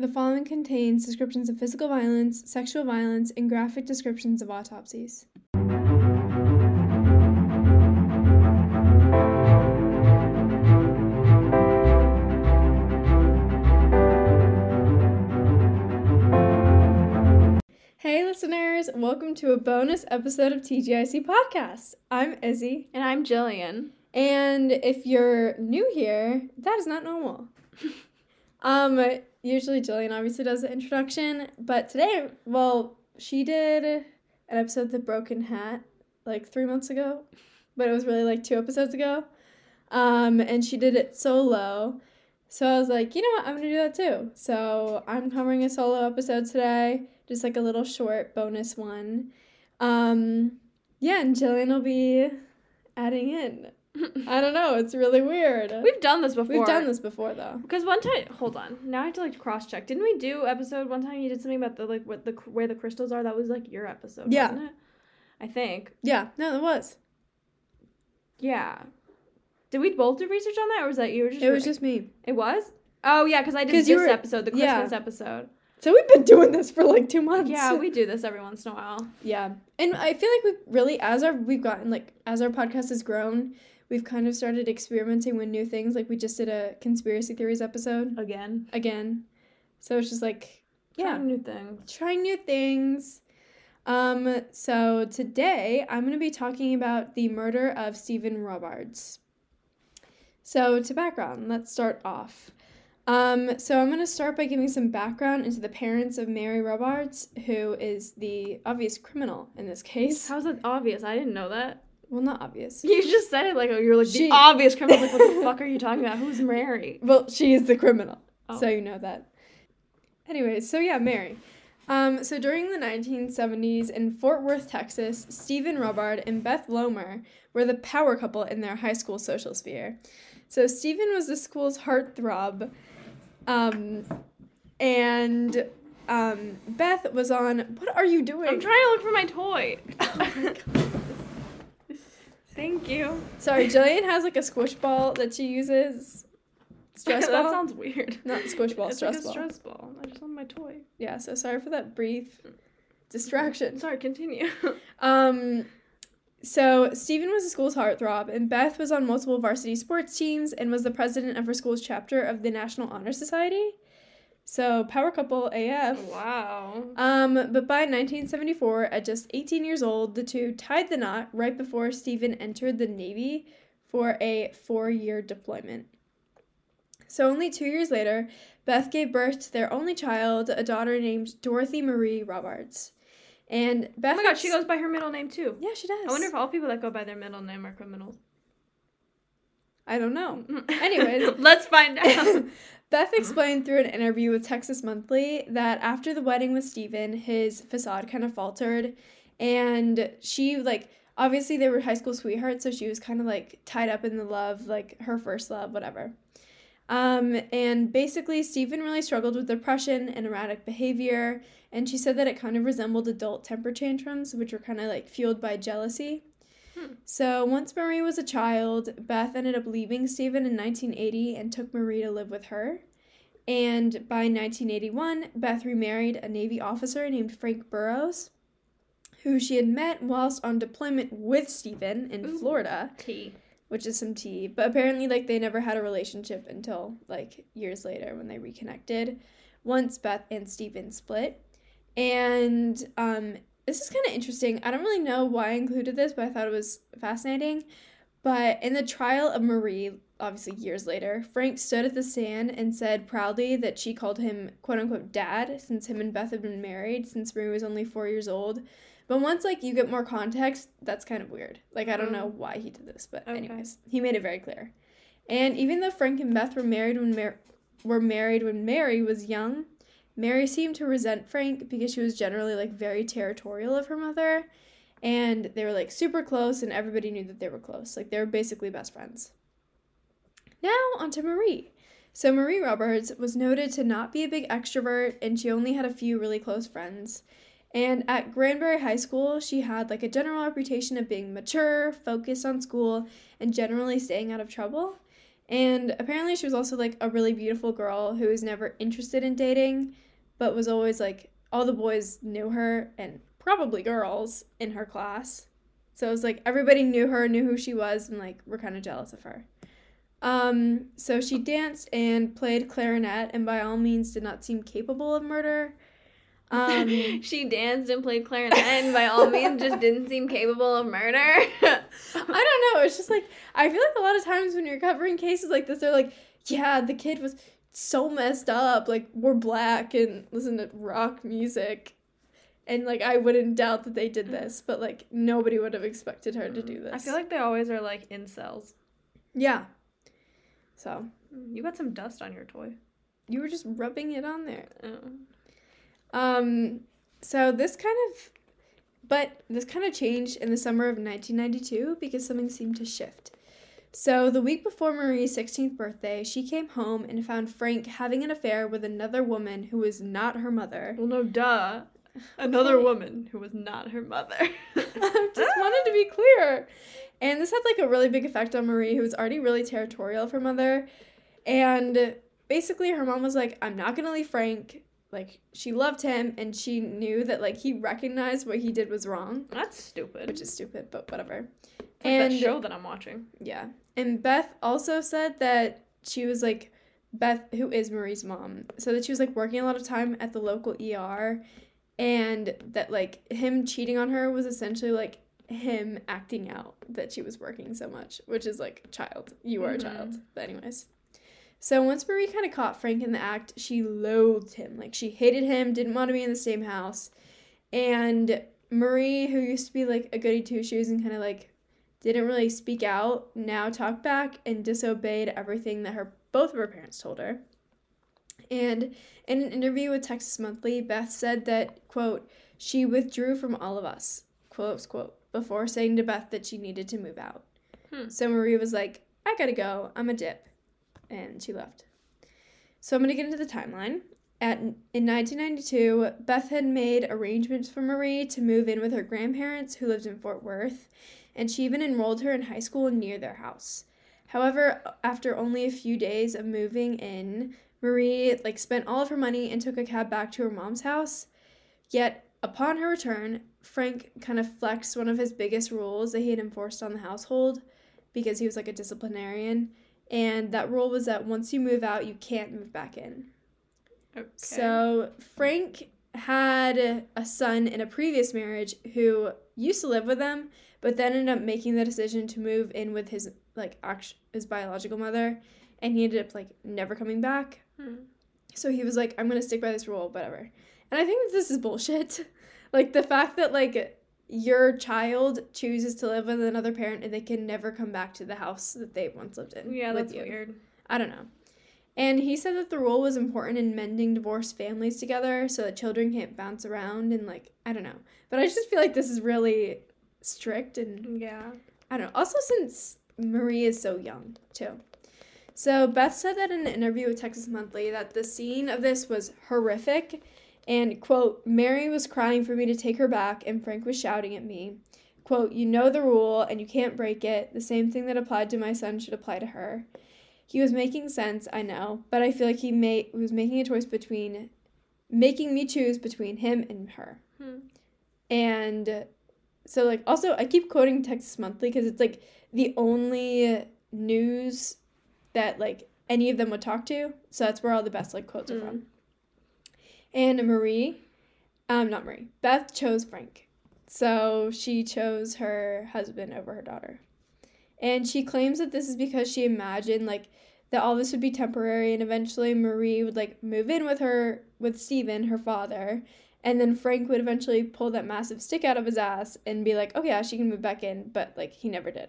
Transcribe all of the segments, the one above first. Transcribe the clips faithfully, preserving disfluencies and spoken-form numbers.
The following contains descriptions of physical violence, sexual violence, and graphic descriptions of autopsies. Hey listeners, welcome to a bonus episode of T G I C Podcast. I'm Izzy. And I'm Jillian. And if you're new here, that is not normal. um, usually Jillian obviously does the introduction, but today, well, she did an episode of The Broken Hat like three months ago, but it was really like two episodes ago, um, and she did it solo. So I was like, you know what, I'm going to do that too. So I'm covering a solo episode today, just like a little short bonus one. Um, yeah, and Jillian will be adding in. I don't know, it's really weird. We've done this before. We've done this before, though. Because one time, hold on, now I have to like cross-check. Didn't we do episode one time you did something about the like what the where the crystals are? That was like your episode, yeah. Wasn't it? I think. Yeah, no, it was. Yeah. Did we both do research on that, or was that you were just... It was just me. It was? Oh, yeah, because I did this were, episode, the Christmas yeah. episode. So we've been doing this for, like, two months. Yeah, we do this every once in a while. Yeah. And I feel like we've really, as our, we've gotten, like, as our podcast has grown, we've kind of started experimenting with new things. Like, we just did a conspiracy theories episode. Again. Again. So it's just, like, yeah. Trying new things. Trying new things. Um, so today, I'm going to be talking about the murder of Stephen Robards. So, to background, let's start off. Um, so, I'm going to start by giving some background into the parents of Mary Robards, who is the obvious criminal in this case. How's that obvious? I didn't know that. Well, not obvious. You just said it like, oh, you were like, she... the obvious criminal. Like, what the fuck are you talking about? Who's Mary? Well, she is the criminal, oh. So you know that. Anyways, so yeah, Mary. Um, so, during the nineteen seventies in Fort Worth, Texas, Stephen Robards and Beth Lomer were the power couple in their high school social sphere. So Stephen was the school's heartthrob, um, and um, Beth was on... What are you doing? I'm trying to look for my toy. Oh my God. Thank you. Sorry, Jillian has like a squish ball that she uses. Stress ball? That sounds weird. Not squish ball, it's stress like a ball. Stress ball. I just want my toy. Yeah, so sorry for that brief distraction. Sorry, continue. um... So, Stephen was the school's heartthrob, and Beth was on multiple varsity sports teams and was the president of her school's chapter of the National Honor Society. So, power couple A F. Wow. Um, but by nineteen seventy-four, at just eighteen years old, the two tied the knot right before Stephen entered the Navy for a four-year deployment. So, only two years later, Beth gave birth to their only child, a daughter named Dorothy Marie Robards. And Beth... Oh my God, she goes by her middle name, too. Yeah, she does. I wonder if all people that go by their middle name are criminals. I don't know. Anyways. Let's find out. Beth explained through an interview with Texas Monthly that after the wedding with Stephen, his facade kind of faltered. And she, like, obviously they were high school sweethearts, so she was kind of, like, tied up in the love, like, her first love, whatever. Um, and basically, Stephen really struggled with depression and erratic behavior, and she said that it kind of resembled adult temper tantrums, which were kind of, like, fueled by jealousy. Hmm. So, once Marie was a child, Beth ended up leaving Stephen in nineteen eighty and took Marie to live with her. And by nineteen eighty-one, Beth remarried a Navy officer named Frank Burroughs, who she had met whilst on deployment with Stephen in Ooh, Florida. Tea. Which is some tea, but apparently, like, they never had a relationship until, like, years later when they reconnected, once Beth and Stephen split. And, um, this is kind of interesting. I don't really know why I included this, but I thought it was fascinating. But in the trial of Marie, obviously years later, Frank stood at the stand and said proudly that she called him, quote-unquote, dad, since him and Beth had been married since Marie was only four years old. But once, like, you get more context, that's kind of weird. Like, I don't know why he did this, but okay. Anyways, he made it very clear. And even though Frank and Beth were married when Mar- were married when Mary was young, Mary seemed to resent Frank because she was generally, like, very territorial of her mother, and they were, like, super close, and everybody knew that they were close. Like, they were basically best friends. Now, on to Marie. So, Marie Robards was noted to not be a big extrovert, and she only had a few really close friends. And at Granbury High School, she had, like, a general reputation of being mature, focused on school, and generally staying out of trouble. And apparently she was also, like, a really beautiful girl who was never interested in dating, but was always, like, all the boys knew her, and probably girls, in her class. So it was, like, everybody knew her, knew who she was, and, like, were kind of jealous of her. Um, so she danced and played clarinet, and by all means did not seem capable of murder. Um, she danced and played clarinet, and by all means just didn't seem capable of murder. I don't know. It's just, like, I feel like a lot of times when you're covering cases like this, they're like, yeah, the kid was so messed up. Like, we're black and listen to rock music. And, like, I wouldn't doubt that they did this, but, like, nobody would have expected her to do this. I feel like they always are, like, incels. Yeah. So. You got some dust on your toy. You were just rubbing it on there. Oh. Um, so this kind of, but this kind of changed in the summer of nineteen ninety-two because something seemed to shift. So the week before Marie's sixteenth birthday, she came home and found Frank having an affair with another woman who was not her mother. Well, no, duh. Another okay. woman who was not her mother. I just wanted to be clear. And this had, like, a really big effect on Marie, who was already really territorial of her mother. And basically her mom was like, I'm not going to leave Frank. Like, she loved him, and she knew that, like, he recognized what he did was wrong. That's stupid. Which is stupid, but whatever. It's like and, that show that I'm watching. Yeah. And Beth also said that she was, like, Beth, who is Marie's mom, so that she was, like, working a lot of time at the local E R, and that, like, him cheating on her was essentially, like, him acting out that she was working so much, which is, like, child. You are mm-hmm. a child. But anyways. So once Marie kind of caught Frank in the act, she loathed him. Like, she hated him, didn't want to be in the same house. And Marie, who used to be, like, a goody two-shoes and kind of, like, didn't really speak out, now talked back and disobeyed everything that her both of her parents told her. And in an interview with Texas Monthly, Beth said that, quote, she withdrew from all of us, quote, quote, before saying to Beth that she needed to move out. Hmm. So Marie was like, I gotta go. I'm a dip. And she left. So I'm going to get into the timeline. At in nineteen ninety-two, Beth had made arrangements for Marie to move in with her grandparents, who lived in Fort Worth, and she even enrolled her in high school near their house. However, after only a few days of moving in, Marie, like, spent all of her money and took a cab back to her mom's house. Yet, upon her return, Frank kind of flexed one of his biggest rules that he had enforced on the household, because he was, like, a disciplinarian. And that rule was that once you move out, you can't move back in. Okay. So Frank had a son in a previous marriage who used to live with them, but then ended up making the decision to move in with his, like, his biological mother, and he ended up, like, never coming back. Hmm. So he was like, I'm going to stick by this rule, whatever. And I think this is bullshit. Like, the fact that, like, your child chooses to live with another parent and they can never come back to the house that they once lived in. Yeah, that's weird. I don't know. And he said that the rule was important in mending divorced families together so that children can't bounce around and, like, I don't know. But I just feel like this is really strict and... Yeah. I don't know. Also, since Marie is so young, too. So Beth said that in an interview with Texas Monthly that the scene of this was horrific. And, quote, Mary was crying for me to take her back, and Frank was shouting at me, quote, you know the rule, and you can't break it. The same thing that applied to my son should apply to her. He was making sense, I know, but I feel like he may- was making a choice between, making me choose between him and her. Hmm. And so, like, also, I keep quoting Texas Monthly because it's, like, the only news that, like, any of them would talk to. So that's where all the best, like, quotes hmm. are from. And Marie, um, not Marie, Beth chose Frank. So she chose her husband over her daughter. And she claims that this is because she imagined, like, that all this would be temporary and eventually Marie would, like, move in with her, with Steven, her father, and then Frank would eventually pull that massive stick out of his ass and be like, oh yeah, she can move back in, but, like, he never did.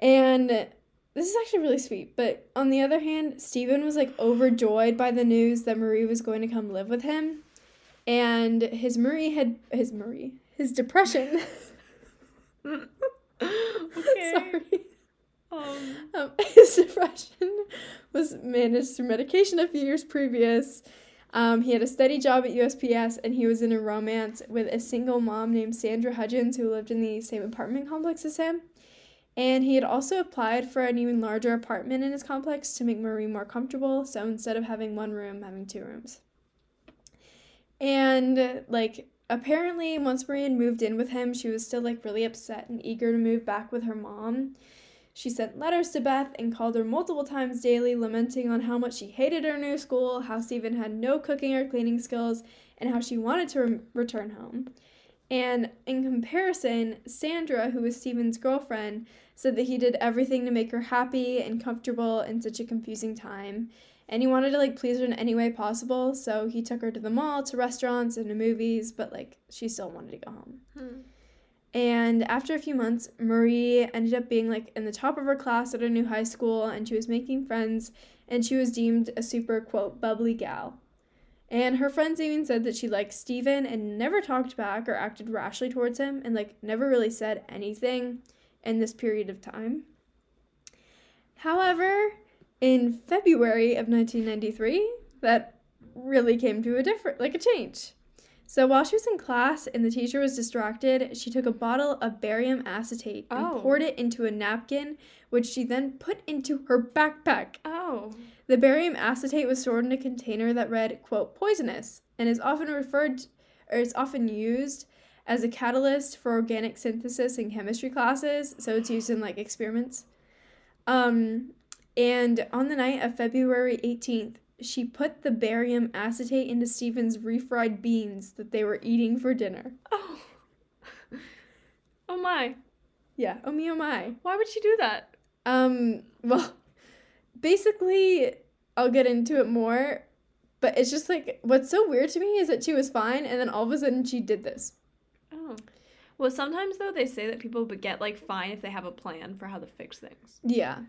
And... this is actually really sweet, but on the other hand, Steven was, like, overjoyed by the news that Marie was going to come live with him, and his Marie had, his Marie, his depression. Okay. Sorry. Um. Um, his depression was managed through medication a few years previous. Um, he had a steady job at U S P S, and he was in a romance with a single mom named Sandra Hudgens, who lived in the same apartment complex as him. And he had also applied for an even larger apartment in his complex to make Marie more comfortable, so instead of having one room, having two rooms. And, like, apparently once Marie had moved in with him, she was still, like, really upset and eager to move back with her mom. She sent letters to Beth and called her multiple times daily, lamenting on how much she hated her new school, how Stephen had no cooking or cleaning skills, and how she wanted to re- return home. And in comparison, Sandra, who was Stephen's girlfriend, said that he did everything to make her happy and comfortable in such a confusing time. And he wanted to, like, please her in any way possible, so he took her to the mall, to restaurants, and to movies, but, like, she still wanted to go home. Hmm. And after a few months, Marie ended up being, like, in the top of her class at her new high school, and she was making friends, and she was deemed a super, quote, bubbly gal. And her friends even said that she liked Steven and never talked back or acted rashly towards him and, like, never really said anything in this period of time. However, in February of nineteen ninety-three, that really came to a different, like, a change. So while she was in class and the teacher was distracted, she took a bottle of barium acetate oh. and poured it into a napkin, which she then put into her backpack. Oh. The barium acetate was stored in a container that read, quote, poisonous, and is often referred, or is often used as a catalyst for organic synthesis in chemistry classes, so it's used in, like, experiments. Um, and on the night of February eighteenth, she put the barium acetate into Stephen's refried beans that they were eating for dinner. Oh. Oh, my. Yeah, oh, me, oh, my. Why would she do that? Um, well... Basically, I'll get into it more, but it's just, like, what's so weird to me is that she was fine, and then all of a sudden she did this. Oh. Well, sometimes, though, they say that people get, like, fine if they have a plan for how to fix things. Yeah.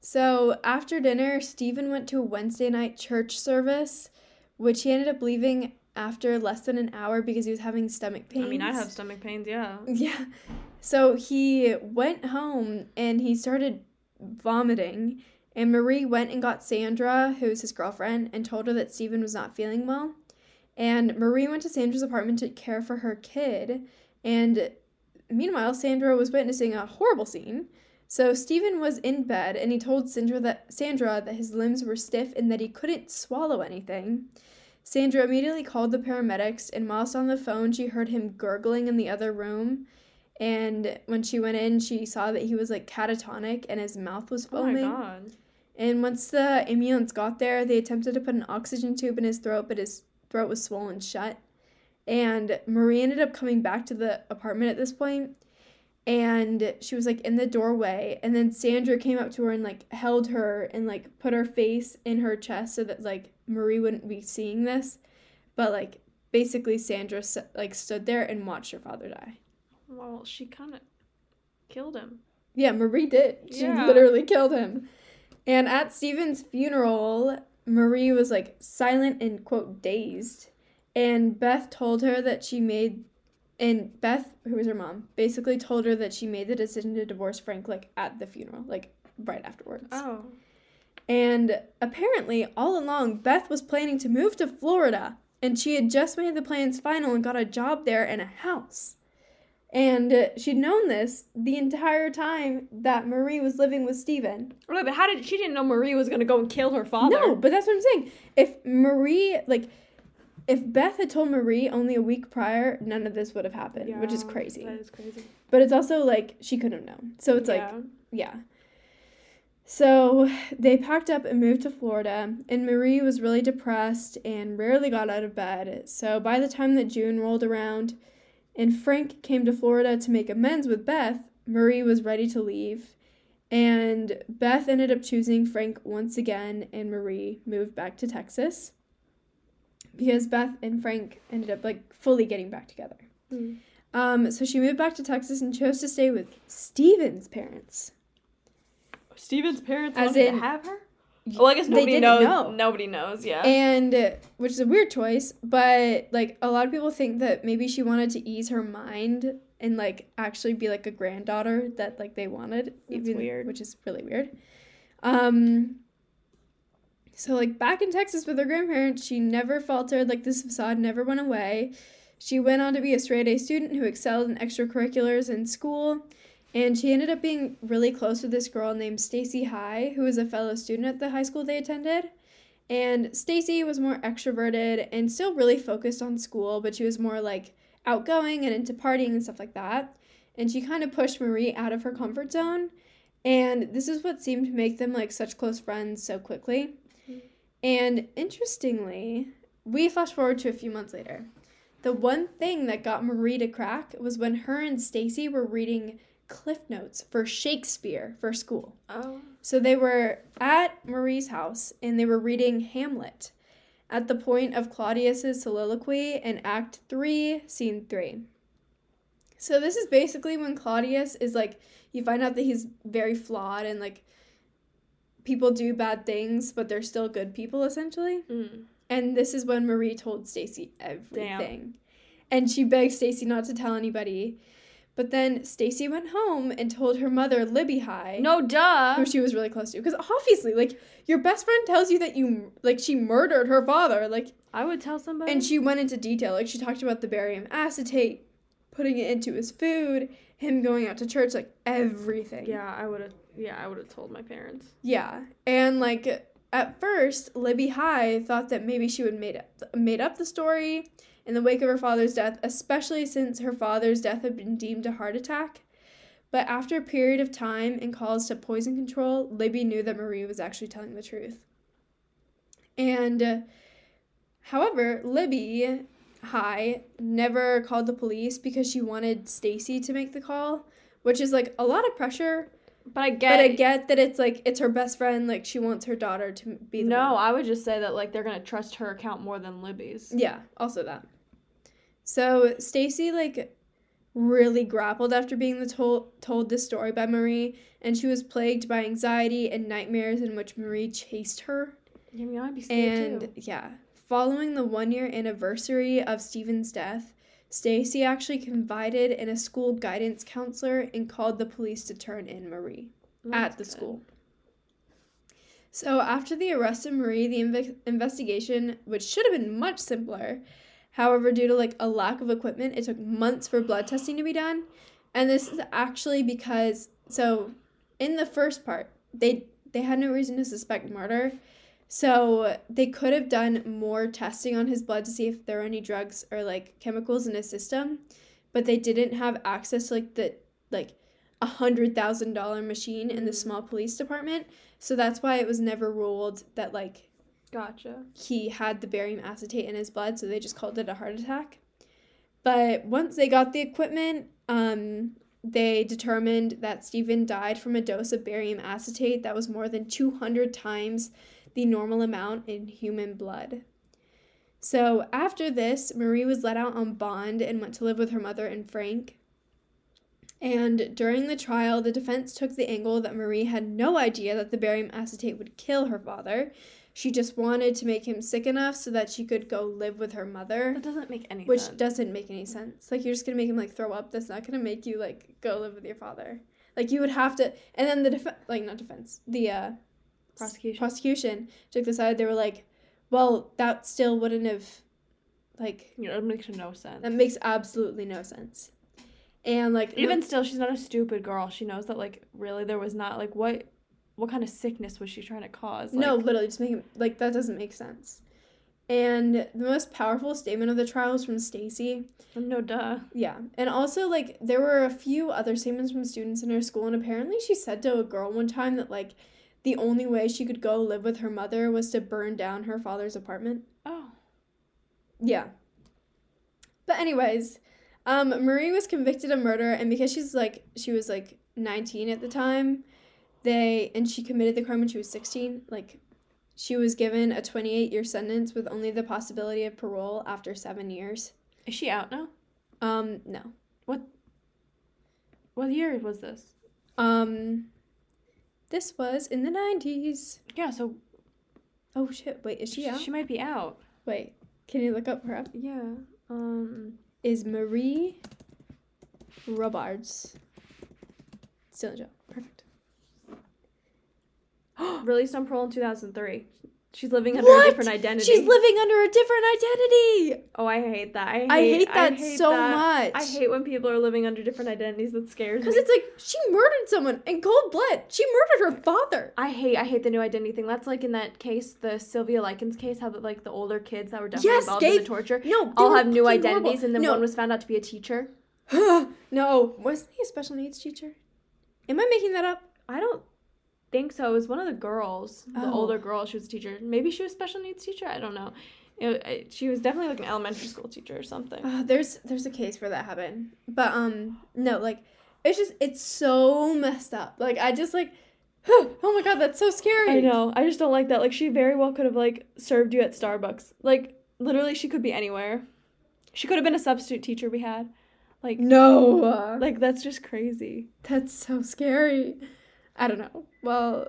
So, after dinner, Stephen went to a Wednesday night church service, which he ended up leaving after less than an hour because he was having stomach pains. I mean, I have stomach pains, yeah. Yeah. So, he went home, and he started vomiting. And Marie went and got Sandra, who's his girlfriend, and told her that Stephen was not feeling well. And Marie went to Sandra's apartment to care for her kid. And meanwhile, Sandra was witnessing a horrible scene. So Stephen was in bed, and he told Sandra that, Sandra that his limbs were stiff and that he couldn't swallow anything. Sandra immediately called the paramedics, and whilst on the phone, she heard him gurgling in the other room. And when she went in, she saw that he was, like, catatonic, and his mouth was foaming. Oh, my God. And once the ambulance got there, they attempted to put an oxygen tube in his throat, but his throat was swollen shut. And Marie ended up coming back to the apartment at this point, and she was, like, in the doorway. And then Sandra came up to her and, like, held her and, like, put her face in her chest so that, like, Marie wouldn't be seeing this. But, like, basically Sandra, like, stood there and watched her father die. Well, she kind of killed him. Yeah, Marie did. She yeah. literally killed him. And at Stephen's funeral, Marie was, like, silent and, quote, dazed. And Beth told her that she made, and Beth, who was her mom, basically told her that she made the decision to divorce Frank, like, at the funeral, like, right afterwards. Oh. And apparently, all along, Beth was planning to move to Florida. And she had just made the plans final and got a job there and a house. And she'd known this the entire time that Marie was living with Stephen. Right, but how did she didn't know Marie was going to go and kill her father? No, but that's what I'm saying. If Marie, like, if Beth had told Marie only a week prior, none of this would have happened, yeah, which is crazy. That is crazy. But it's also, like, she couldn't have known. So it's yeah. like, yeah. So they packed up and moved to Florida, and Marie was really depressed and rarely got out of bed. So by the time that June rolled around, and Frank came to Florida to make amends with Beth, Marie was ready to leave. And Beth ended up choosing Frank once again, and Marie moved back to Texas. Because Beth and Frank ended up, like, fully getting back together. Mm. Um, so she moved back to Texas and chose to stay with Stephen's parents. Stephen's parents wanted to have her? Well, I guess nobody knows. Know. Nobody knows, yeah. And, uh, which is a weird choice, but, like, a lot of people think that maybe she wanted to ease her mind and, like, actually be, like, a granddaughter that, like, they wanted. It's weird. Which is really weird. Um, so, like, back in Texas with her grandparents, she never faltered. Like, this facade never went away. She went on to be a straight A student who excelled in extracurriculars in school. And she ended up being really close with this girl named Stacy High, who was a fellow student at the high school they attended. And Stacy was more extroverted and still really focused on school, but she was more like outgoing and into partying and stuff like that. And she kind of pushed Marie out of her comfort zone. And this is what seemed to make them like such close friends so quickly. Mm-hmm. And interestingly, we flash forward to a few months later. The one thing that got Marie to crack was when her and Stacy were reading Cliff Notes for Shakespeare for school. Oh. So they were at Marie's house and they were reading Hamlet at the point of Claudius's soliloquy in Act three, Scene three. So this is basically when Claudius is like, you find out that he's very flawed and like people do bad things, but they're still good people essentially. Mm. And this is when Marie told Stacy everything. Damn. And she begged Stacy not to tell anybody. But then Stacy went home and told her mother, Libby High. No, duh. Who she was really close to. Because obviously, like, your best friend tells you that you, like, she murdered her father. Like, I would tell somebody. And she went into detail. Like, she talked about the barium acetate, putting it into his food, him going out to church, like, everything. Yeah, I would have, yeah, I would have told my parents. Yeah. And, like, at first, Libby High thought that maybe she would made up, made up the story in the wake of her father's death, especially since her father's death had been deemed a heart attack. But after a period of time and calls to poison control, Libby knew that Marie was actually telling the truth. And, uh, however, Libby High never called the police because she wanted Stacy to make the call, which is, like, a lot of pressure. But I get But I get that it's, like, it's her best friend. Like, she wants her daughter to be the No, one. I would just say that, like, they're going to trust her account more than Libby's. Yeah, also that. So Stacy, like, really grappled after being the tol- told this story by Marie, and she was plagued by anxiety and nightmares in which Marie chased her. Yeah, I mean, I'd be scared, too. And, yeah, following the one-year anniversary of Steven's death, Stacy actually confided in a school guidance counselor and called the police to turn in Marie oh, at the good. school. So after the arrest of Marie, the inv- investigation, which should have been much simpler, however, due to, like, a lack of equipment, it took months for blood testing to be done. And this is actually because, so, in the first part, they they had no reason to suspect murder. So they could have done more testing on his blood to see if there were any drugs or, like, chemicals in his system. But they didn't have access to, like, the, like, one hundred thousand dollars machine in the small police department. So that's why it was never ruled that, like, gotcha. He had the barium acetate in his blood, so they just called it a heart attack. But once they got the equipment, um, they determined that Stephen died from a dose of barium acetate that was more than two hundred times the normal amount in human blood. So after this, Marie was let out on bond and went to live with her mother and Frank. And during the trial, the defense took the angle that Marie had no idea that the barium acetate would kill her father. She just wanted to make him sick enough so that she could go live with her mother. That doesn't make any which sense. Which doesn't make any sense. Like, you're just going to make him, like, throw up. That's not going to make you, like, go live with your father. Like, you would have to... And then the defense... Like, not defense. The, uh... Prosecution. Prosecution took the side. They were like, well, that still wouldn't have, like... You know, it makes no sense. That makes absolutely no sense. And, like... Even no, still, she's not a stupid girl. She knows that, like, really there was not, like, what what kind of sickness was she trying to cause? Like, no, literally, just making... Like, that doesn't make sense. And the most powerful statement of the trial was from Stacy. No, duh. Yeah. And also, like, there were a few other statements from students in her school, and apparently she said to a girl one time that, like... The only way she could go live with her mother was to burn down her father's apartment. Oh. Yeah. But anyways, um, Marie was convicted of murder, and because she's, like, she was, like, nineteen at the time, they, and she committed the crime when she was sixteen, like, she was given a twenty-eight year sentence with only the possibility of parole after seven years. Is she out now? Um, no. What, what year was this? Um... This was in the nineties. Yeah, so... Oh, shit. Wait, is she out? She might be out. Wait, can you look up her up? Yeah. Um, is Mary Robards still in jail? Perfect. Released on parole in two thousand three. She's living under what? a different identity. She's living under a different identity. Oh, I hate that. I hate, I hate that I hate so that. much. I hate when people are living under different identities. That scares me. Because it's like, she murdered someone in cold blood. She murdered her father. I hate I hate the new identity thing. That's like in that case, the Sylvia Likens case, how the, like the older kids that were definitely yes, involved gave, in the torture no, all have new identities horrible. and then no. one was found out to be a teacher. No. Wasn't he a special needs teacher? Am I making that up? I don't... I think so. It was one of the girls, the oh. older girl. She was a teacher. Maybe she was a special needs teacher. I don't know. It, it, she was definitely like an elementary school teacher or something. Uh, there's there's a case where that happened, but um no, like it's just it's so messed up. Like I just like, oh my god, that's so scary. I know. I just don't like that. Like she very well could have like served you at Starbucks. Like literally, she could be anywhere. She could have been a substitute teacher we had. Like no. Like that's just crazy. That's so scary. I don't know. Well,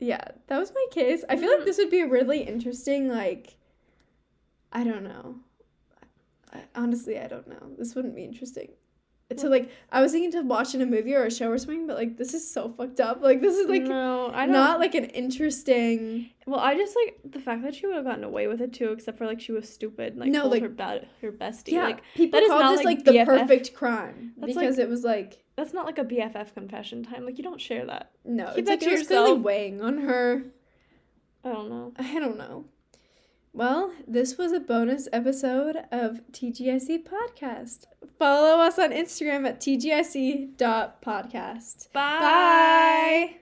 yeah, that was my case. I feel like this would be a really interesting, like, I don't know. I, honestly, I don't know. This wouldn't be interesting. To, like, I was thinking to watching a movie or a show or something, but, like, this is so fucked up. Like, this is, like, no, I don't... not, like, an interesting... Well, I just, like, the fact that she would have gotten away with it, too, except for, like, she was stupid and, like, no, called like, her, bad, her bestie. Yeah, like, people that is not this, like, the B F F. Perfect crime. That's because like, it was, like... That's not, like, a B F F confession time. Like, you don't share that. No, Keep it's, that like, to it was clearly weighing on her. I don't know. I don't know. Well, this was a bonus episode of T G I C Podcast. Follow us on Instagram at T G I C dot podcast. Bye! Bye.